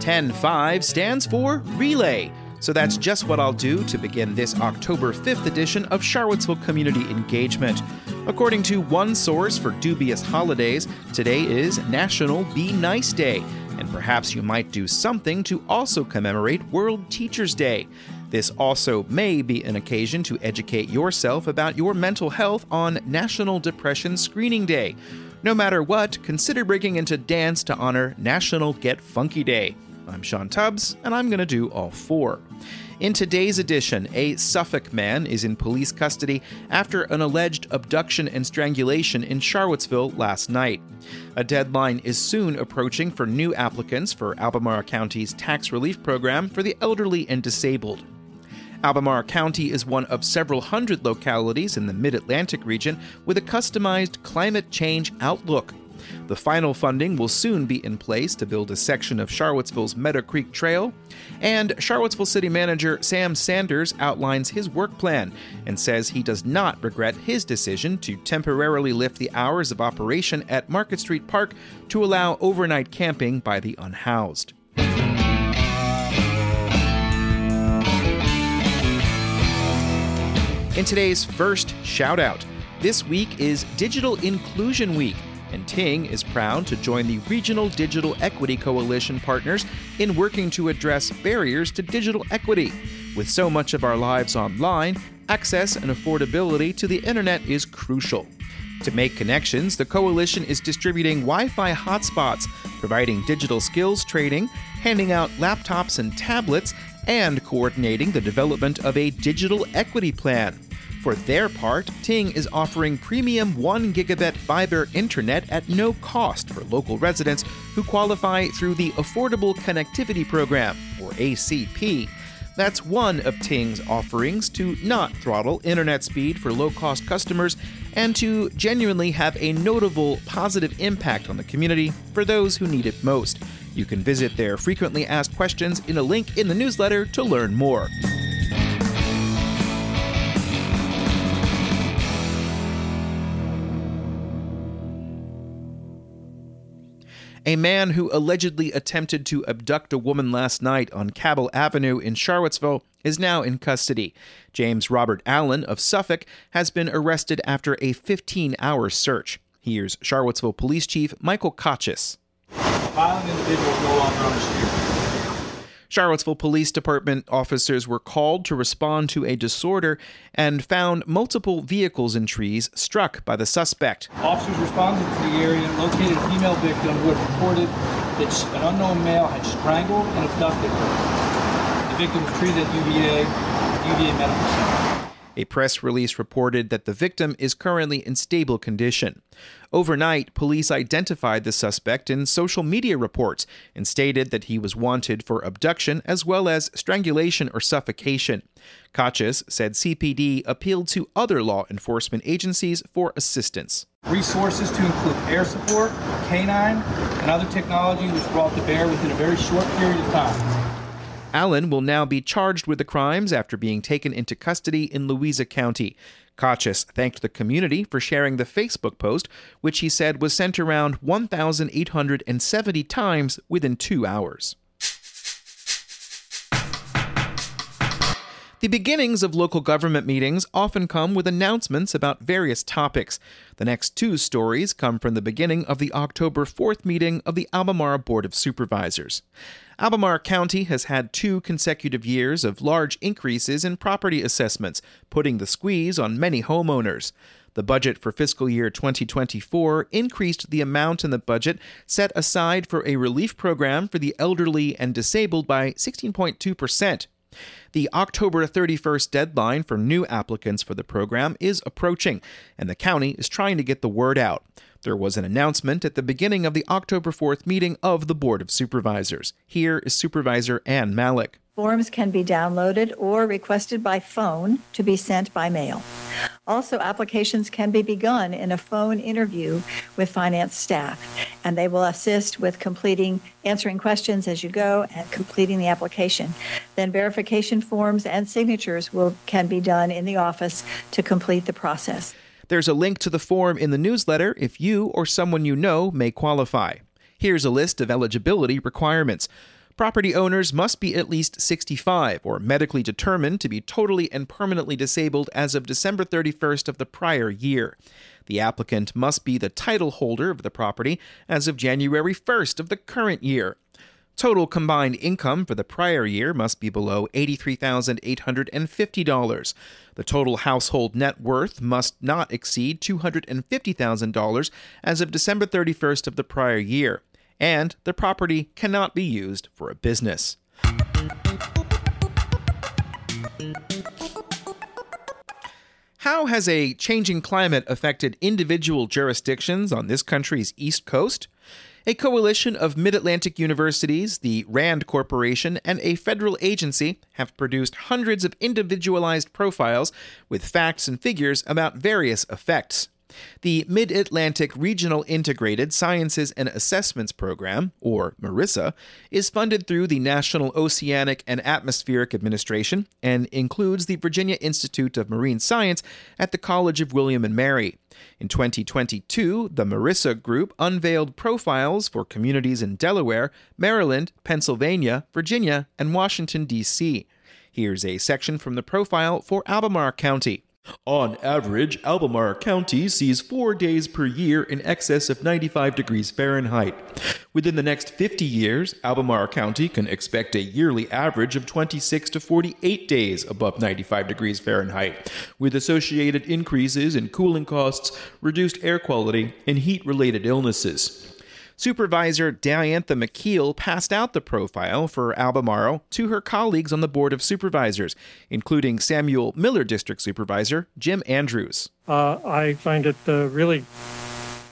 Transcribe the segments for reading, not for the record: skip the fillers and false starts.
10-5 stands for Relay. So that's just what I'll do to begin this October 5th edition of Charlottesville Community Engagement. According to one source for dubious holidays, today is National Be Nice Day, and perhaps you might do something to also commemorate World Teachers Day. This also may be an occasion to educate yourself about your mental health on National Depression Screening Day. No matter what, consider breaking into dance to honor National Get Funky Day. I'm Sean Tubbs, and I'm going to do all four. In today's edition, a Suffolk man is in police custody after an alleged abduction and strangulation in Charlottesville last night. A deadline is soon approaching for new applicants for Albemarle County's tax relief program for the elderly and disabled. Albemarle County is one of several hundred localities in the Mid-Atlantic region with a customized climate change outlook. The final funding will soon be in place to build a section of Charlottesville's Meadow Creek Trail, and Charlottesville City Manager Sam Sanders outlines his work plan and says he does not regret his decision to temporarily lift the hours of operation at Market Street Park to allow overnight camping by the unhoused. In today's first shout-out, this week is Digital Inclusion Week, and Ting is proud to join the Regional Digital Equity Coalition partners in working to address barriers to digital equity. With so much of our lives online, access and affordability to the internet is crucial. To make connections, the coalition is distributing Wi-Fi hotspots, providing digital skills training, handing out laptops and tablets, and coordinating the development of a digital equity plan. For their part, Ting is offering premium 1 gigabit fiber internet at no cost for local residents who qualify through the Affordable Connectivity Program, or ACP. That's one of Ting's offerings to not throttle internet speed for low-cost customers and to genuinely have a notable positive impact on the community for those who need it most. You can visit their frequently asked questions in a link in the newsletter to learn more. A man who allegedly attempted to abduct a woman last night on Cabell Avenue in Charlottesville is now in custody. James Robert Allen of Suffolk has been arrested after a 15-hour search. Here's Charlottesville Police Chief Michael Kochis. Violent individuals no longer on the street. Charlottesville Police Department officers were called to respond to a disorder and found multiple vehicles and trees struck by the suspect. Officers responded to the area and located a female victim who had reported that an unknown male had strangled and abducted her. The victim was treated at UVA Medical Center. A press release reported that the victim is currently in stable condition. Overnight, police identified the suspect in social media reports and stated that he was wanted for abduction as well as strangulation or suffocation. Kochis said CPD appealed to other law enforcement agencies for assistance. Resources to include air support, canine, and other technology was brought to bear within a very short period of time. Allen will now be charged with the crimes after being taken into custody in Louisa County. Kochis thanked the community for sharing the Facebook post, which he said was sent around 1,870 times within 2 hours. The beginnings of local government meetings often come with announcements about various topics. The next two stories come from the beginning of the October 4th meeting of the Albemarle Board of Supervisors. Albemarle County has had 2 consecutive years of large increases in property assessments, putting the squeeze on many homeowners. The budget for fiscal year 2024 increased the amount in the budget set aside for a relief program for the elderly and disabled by 16.2%. The October 31st deadline for new applicants for the program is approaching, and the county is trying to get the word out. There was an announcement at the beginning of the October 4th meeting of the Board of Supervisors. Here is Supervisor Ann Malick. Forms can be downloaded or requested by phone to be sent by mail. Also, applications can be begun in a phone interview with finance staff, and they will assist with answering questions as you go and completing the application. Then verification forms and signatures can be done in the office to complete the process. There's a link to the form in the newsletter if you or someone you know may qualify. Here's a list of eligibility requirements. property owners must be at least 65 or medically determined to be totally and permanently disabled as of December 31st of the prior year. The applicant must be the title holder of the property as of January 1st of the current year. Total combined income for the prior year must be below $83,850. The total household net worth must not exceed $250,000 as of December 31st of the prior year, and the property cannot be used for a business. How has a changing climate affected individual jurisdictions on this country's East Coast? A coalition of Mid-Atlantic universities, the RAND Corporation, and a federal agency have produced hundreds of individualized profiles with facts and figures about various effects. The Mid-Atlantic Regional Integrated Sciences and Assessments Program, or MARISA, is funded through the National Oceanic and Atmospheric Administration and includes the Virginia Institute of Marine Science at the College of William and Mary. In 2022, the MARISA group unveiled profiles for communities in Delaware, Maryland, Pennsylvania, Virginia, and Washington, D.C. Here's a section from the profile for Albemarle County. On average, Albemarle County sees 4 days per year in excess of 95 degrees Fahrenheit. Within the next 50 years, Albemarle County can expect a yearly average of 26 to 48 days above 95 degrees Fahrenheit, with associated increases in cooling costs, reduced air quality, and heat-related illnesses. Supervisor Diantha McKeel passed out the profile for Albemarle to her colleagues on the Board of Supervisors, including Samuel Miller District Supervisor Jim Andrews. I find it a really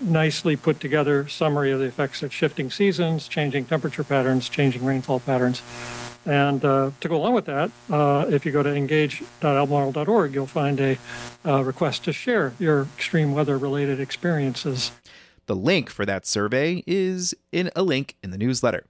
nicely put together summary of the effects of shifting seasons, changing temperature patterns, changing rainfall patterns. And to go along with that, if you go to engage.albemarle.org, you'll find a request to share your extreme weather-related experiences. The link for that survey is in a link in the newsletter.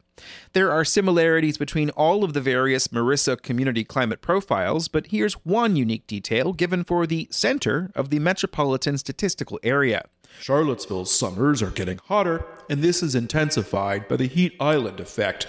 There are similarities between all of the various MARISA community climate profiles, but here's one unique detail given for the center of the metropolitan statistical area. Charlottesville's summers are getting hotter, and this is intensified by the heat island effect.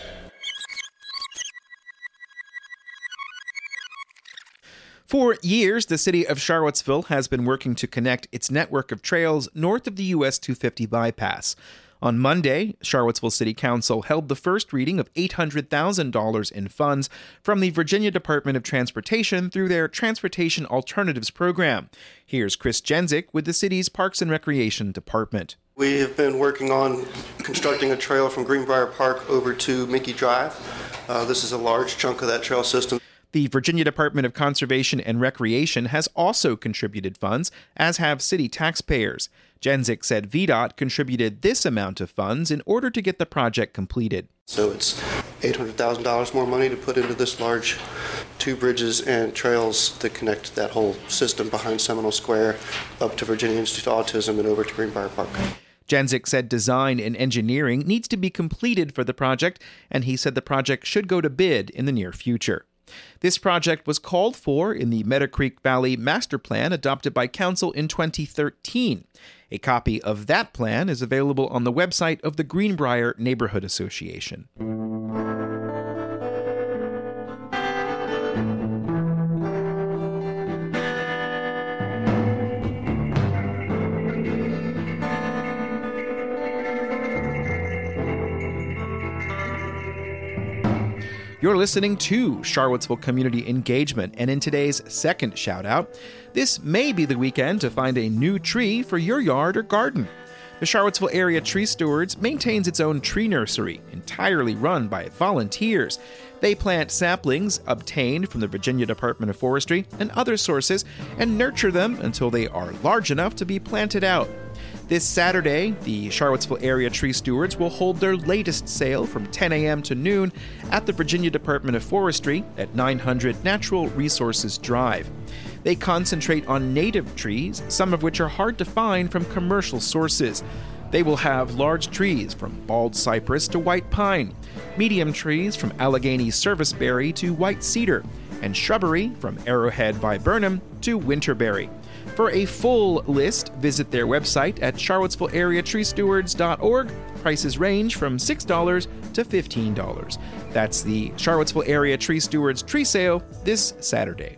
For years, the city of Charlottesville has been working to connect its network of trails north of the US 250 bypass. On Monday, Charlottesville City Council held the first reading of $800,000 in funds from the Virginia Department of Transportation through their Transportation Alternatives Program. Here's Chris Jenzik with the city's Parks and Recreation Department. We have been working on constructing a trail from Greenbrier Park over to Mickey Drive. This is a large chunk of that trail system. The Virginia Department of Conservation and Recreation has also contributed funds, as have city taxpayers. Jenzik said VDOT contributed this amount of funds in order to get the project completed. So it's $800,000 more money to put into this large two bridges and trails that connect that whole system behind Seminole Square up to Virginia Institute of Autism and over to Greenbrier Park. Jenzik said design and engineering needs to be completed for the project, and he said the project should go to bid in the near future. This project was called for in the Meadow Creek Valley Master Plan adopted by Council in 2013. A copy of that plan is available on the website of the Greenbrier Neighborhood Association. You're listening to Charlottesville Community Engagement, and in today's second shout-out, this may be the weekend to find a new tree for your yard or garden. The Charlottesville Area Tree Stewards maintains its own tree nursery, entirely run by volunteers. They plant saplings obtained from the Virginia Department of Forestry and other sources and nurture them until they are large enough to be planted out. This Saturday, the Charlottesville Area Tree Stewards will hold their latest sale from 10 a.m. to noon at the Virginia Department of Forestry at 900 Natural Resources Drive. They concentrate on native trees, some of which are hard to find from commercial sources. They will have large trees from bald cypress to white pine, medium trees from Allegheny serviceberry to white cedar, and shrubbery from arrowhead viburnum to winterberry. For a full list, visit their website at charlottesvilleareatreestewards.org Prices range from $6 to $15. That's the Charlottesville Area Tree Stewards Tree Sale this Saturday.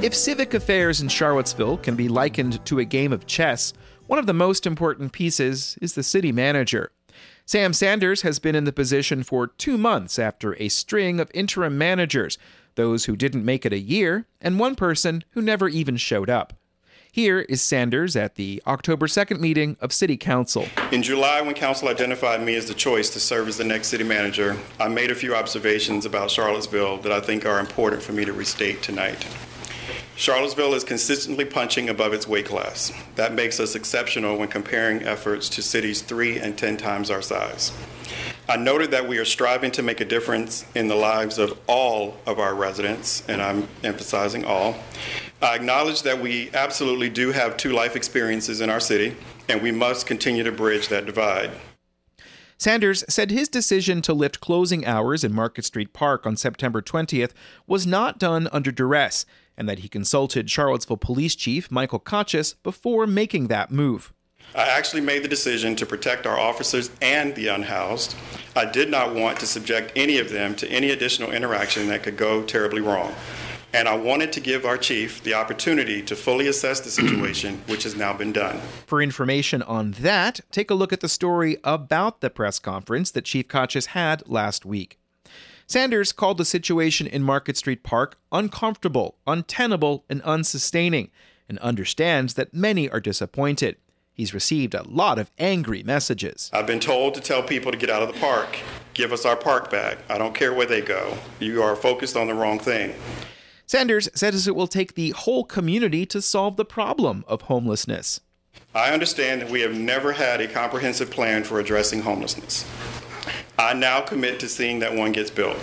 If civic affairs in Charlottesville can be likened to a game of chess, one of the most important pieces is the city manager. Sam Sanders has been in the position for 2 months after a string of interim managers, those who didn't make it a year, and one person who never even showed up. Here is Sanders at the October 2nd meeting of City Council. In July, when Council identified me as the choice to serve as the next city manager, I made a few observations about Charlottesville that I think are important for me to restate tonight. Charlottesville is consistently punching above its weight class. That makes us exceptional when comparing efforts to cities 3 and 10 times our size. I noted that we are striving to make a difference in the lives of all of our residents, and I'm emphasizing all. I acknowledge that we absolutely do have two life experiences in our city, and we must continue to bridge that divide. Sanders said his decision to lift closing hours in Market Street Park on September 20th was not done under duress, and that he consulted Charlottesville Police Chief Michael Kochis before making that move. I actually made the decision to protect our officers and the unhoused. I did not want to subject any of them to any additional interaction that could go terribly wrong. And I wanted to give our chief the opportunity to fully assess the situation, which has now been done. For information on that, take a look at the story about the press conference that Chief Kochis had last week. Sanders called the situation in Market Street Park uncomfortable, untenable, and unsustaining, and understands that many are disappointed. He's received a lot of angry messages. I've been told to tell people to get out of the park. Give us our park back. I don't care where they go. You are focused on the wrong thing. Sanders says it will take the whole community to solve the problem of homelessness. I understand that we have never had a comprehensive plan for addressing homelessness. I now commit to seeing that one gets built.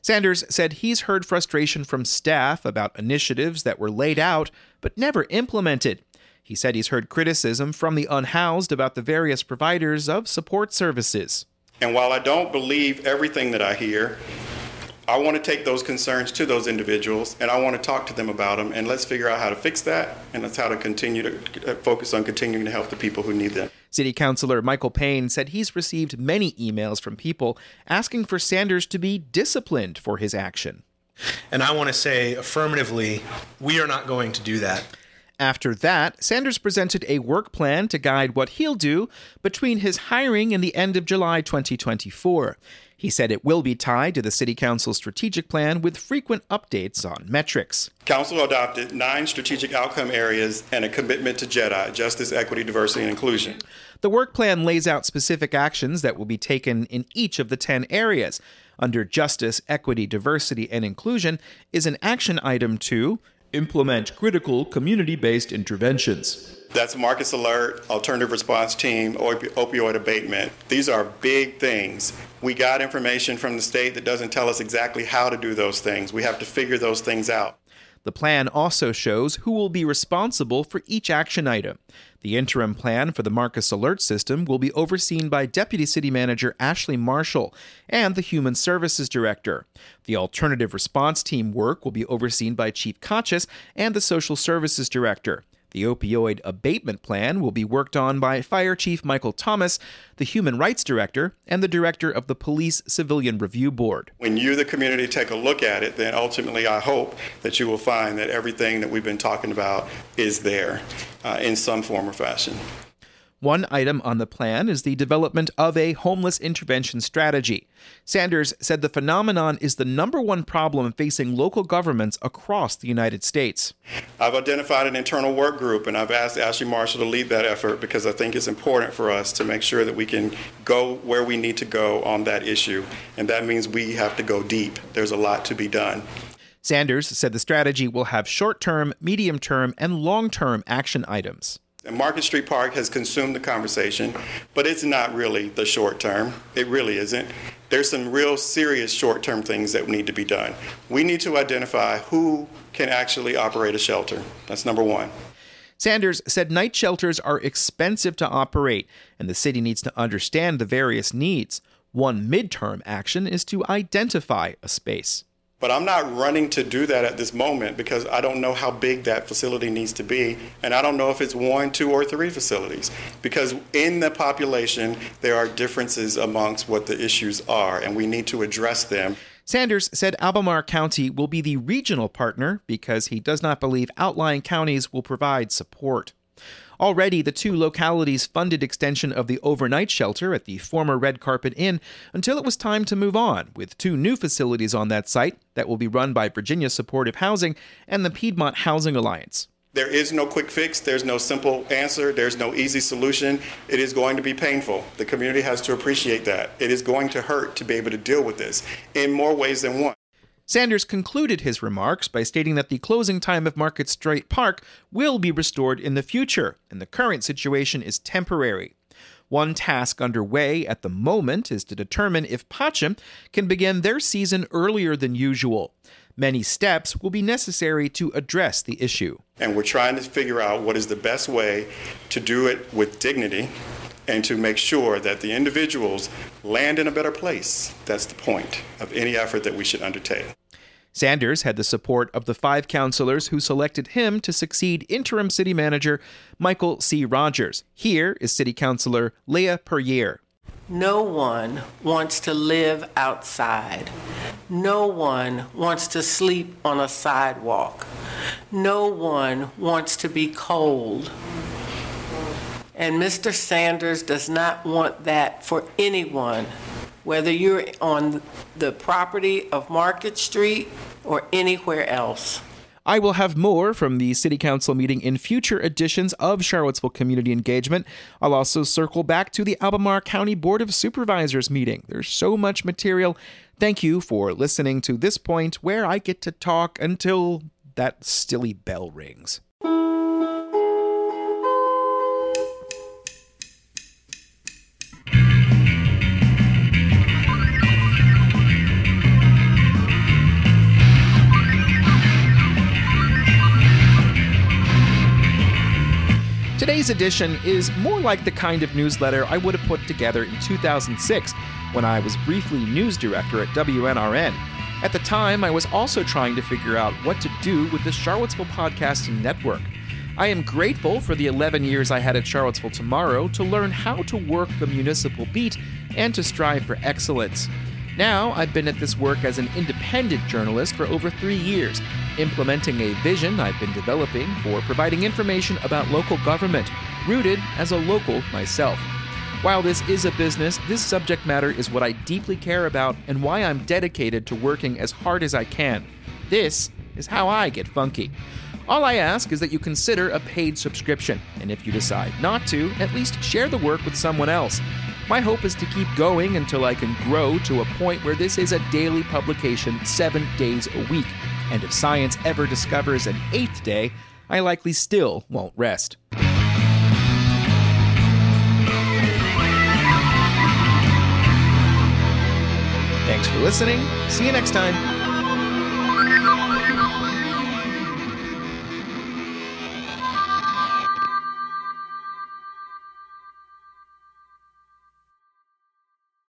Sanders said he's heard frustration from staff about initiatives that were laid out but never implemented. He said he's heard criticism from the unhoused about the various providers of support services. And while I don't believe everything that I hear, I want to take those concerns to those individuals, and I want to talk to them about them, and let's figure out how to fix that, and that's how to continue to focus on continuing to help the people who need them. City Councilor Michael Payne said he's received many emails from people asking for Sanders to be disciplined for his action. And I want to say affirmatively, we are not going to do that. After that, Sanders presented a work plan to guide what he'll do between his hiring and the end of July 2024. He said it will be tied to the City Council's strategic plan with frequent updates on metrics. Council adopted 9 strategic outcome areas and a commitment to JEDI, Justice, Equity, Diversity, and Inclusion. The work plan lays out specific actions that will be taken in each of the 10 areas. Under Justice, Equity, Diversity, and Inclusion is an action item to implement critical community-based interventions. That's Marcus Alert, Alternative Response Team, opioid abatement. These are big things. We got information from the state that doesn't tell us exactly how to do those things. We have to figure those things out. The plan also shows who will be responsible for each action item. The interim plan for the Marcus Alert system will be overseen by Deputy City Manager Ashley Marshall and the Human Services Director. The Alternative Response Team work will be overseen by Chief Kochis and the Social Services Director. The opioid abatement plan will be worked on by Fire Chief Michael Thomas, the Human Rights Director, and the Director of the Police Civilian Review Board. When you, the community, take a look at it, then ultimately I hope that you will find that everything that we've been talking about is there in some form or fashion. One item on the plan is the development of a homeless intervention strategy. Sanders said the phenomenon is the #1 problem facing local governments across the United States. I've identified an internal work group, and I've asked Ashley Marshall to lead that effort because I think it's important for us to make sure that we can go where we need to go on that issue. And that means we have to go deep. There's a lot to be done. Sanders said the strategy will have short-term, medium-term, and long-term action items. And Market Street Park has consumed the conversation, but it's not really the short term. It really isn't. There's some real serious short-term things that need to be done. We need to identify who can actually operate a shelter. That's #1. Sanders said night shelters are expensive to operate, and the city needs to understand the various needs. One midterm action is to identify a space. But I'm not running to do that at this moment because I don't know how big that facility needs to be. And I don't know if it's 1, 2, or 3 facilities, because in the population, there are differences amongst what the issues are, and we need to address them. Sanders said Albemarle County will be the regional partner because he does not believe outlying counties will provide support. Already, the two localities funded extension of the overnight shelter at the former Red Carpet Inn until it was time to move on, with 2 new facilities on that site that will be run by Virginia Supportive Housing and the Piedmont Housing Alliance. There is no quick fix. There's no simple answer. There's no easy solution. It is going to be painful. The community has to appreciate that. It is going to hurt to be able to deal with this in more ways than one. Sanders concluded his remarks by stating that the closing time of Market Street Park will be restored in the future, and the current situation is temporary. One task underway at the moment is to determine if Pachem can begin their season earlier than usual. Many steps will be necessary to address the issue. And we're trying to figure out what is the best way to do it with dignity and to make sure that the individuals land in a better place. That's the point of any effort that we should undertake. Sanders had the support of the 5 councilors who selected him to succeed interim city manager Michael C. Rogers. Here is City Councilor Leah Perrier. No one wants to live outside. No one wants to sleep on a sidewalk. No one wants to be cold. And Mr. Sanders does not want that for anyone, whether you're on the property of Market Street or anywhere else. I will have more from the City Council meeting in future editions of Charlottesville Community Engagement. I'll also circle back to the Albemarle County Board of Supervisors meeting. There's so much material. Thank you for listening to this point where I get to talk until that silly bell rings. Today's edition is more like the kind of newsletter I would have put together in 2006 when I was briefly news director at WNRN. At the time, I was also trying to figure out what to do with the Charlottesville Podcasting Network. I am grateful for the 11 years I had at Charlottesville Tomorrow to learn how to work the municipal beat and to strive for excellence. Now, I've been at this work as an independent journalist for over 3 years, implementing a vision I've been developing for providing information about local government, rooted as a local myself. While this is a business, this subject matter is what I deeply care about and why I'm dedicated to working as hard as I can. This is how I get funky. All I ask is that you consider a paid subscription, and if you decide not to, at least share the work with someone else. My hope is to keep going until I can grow to a point where this is a daily publication 7 days a week. And if science ever discovers an 8th day, I likely still won't rest. Thanks for listening. See you next time.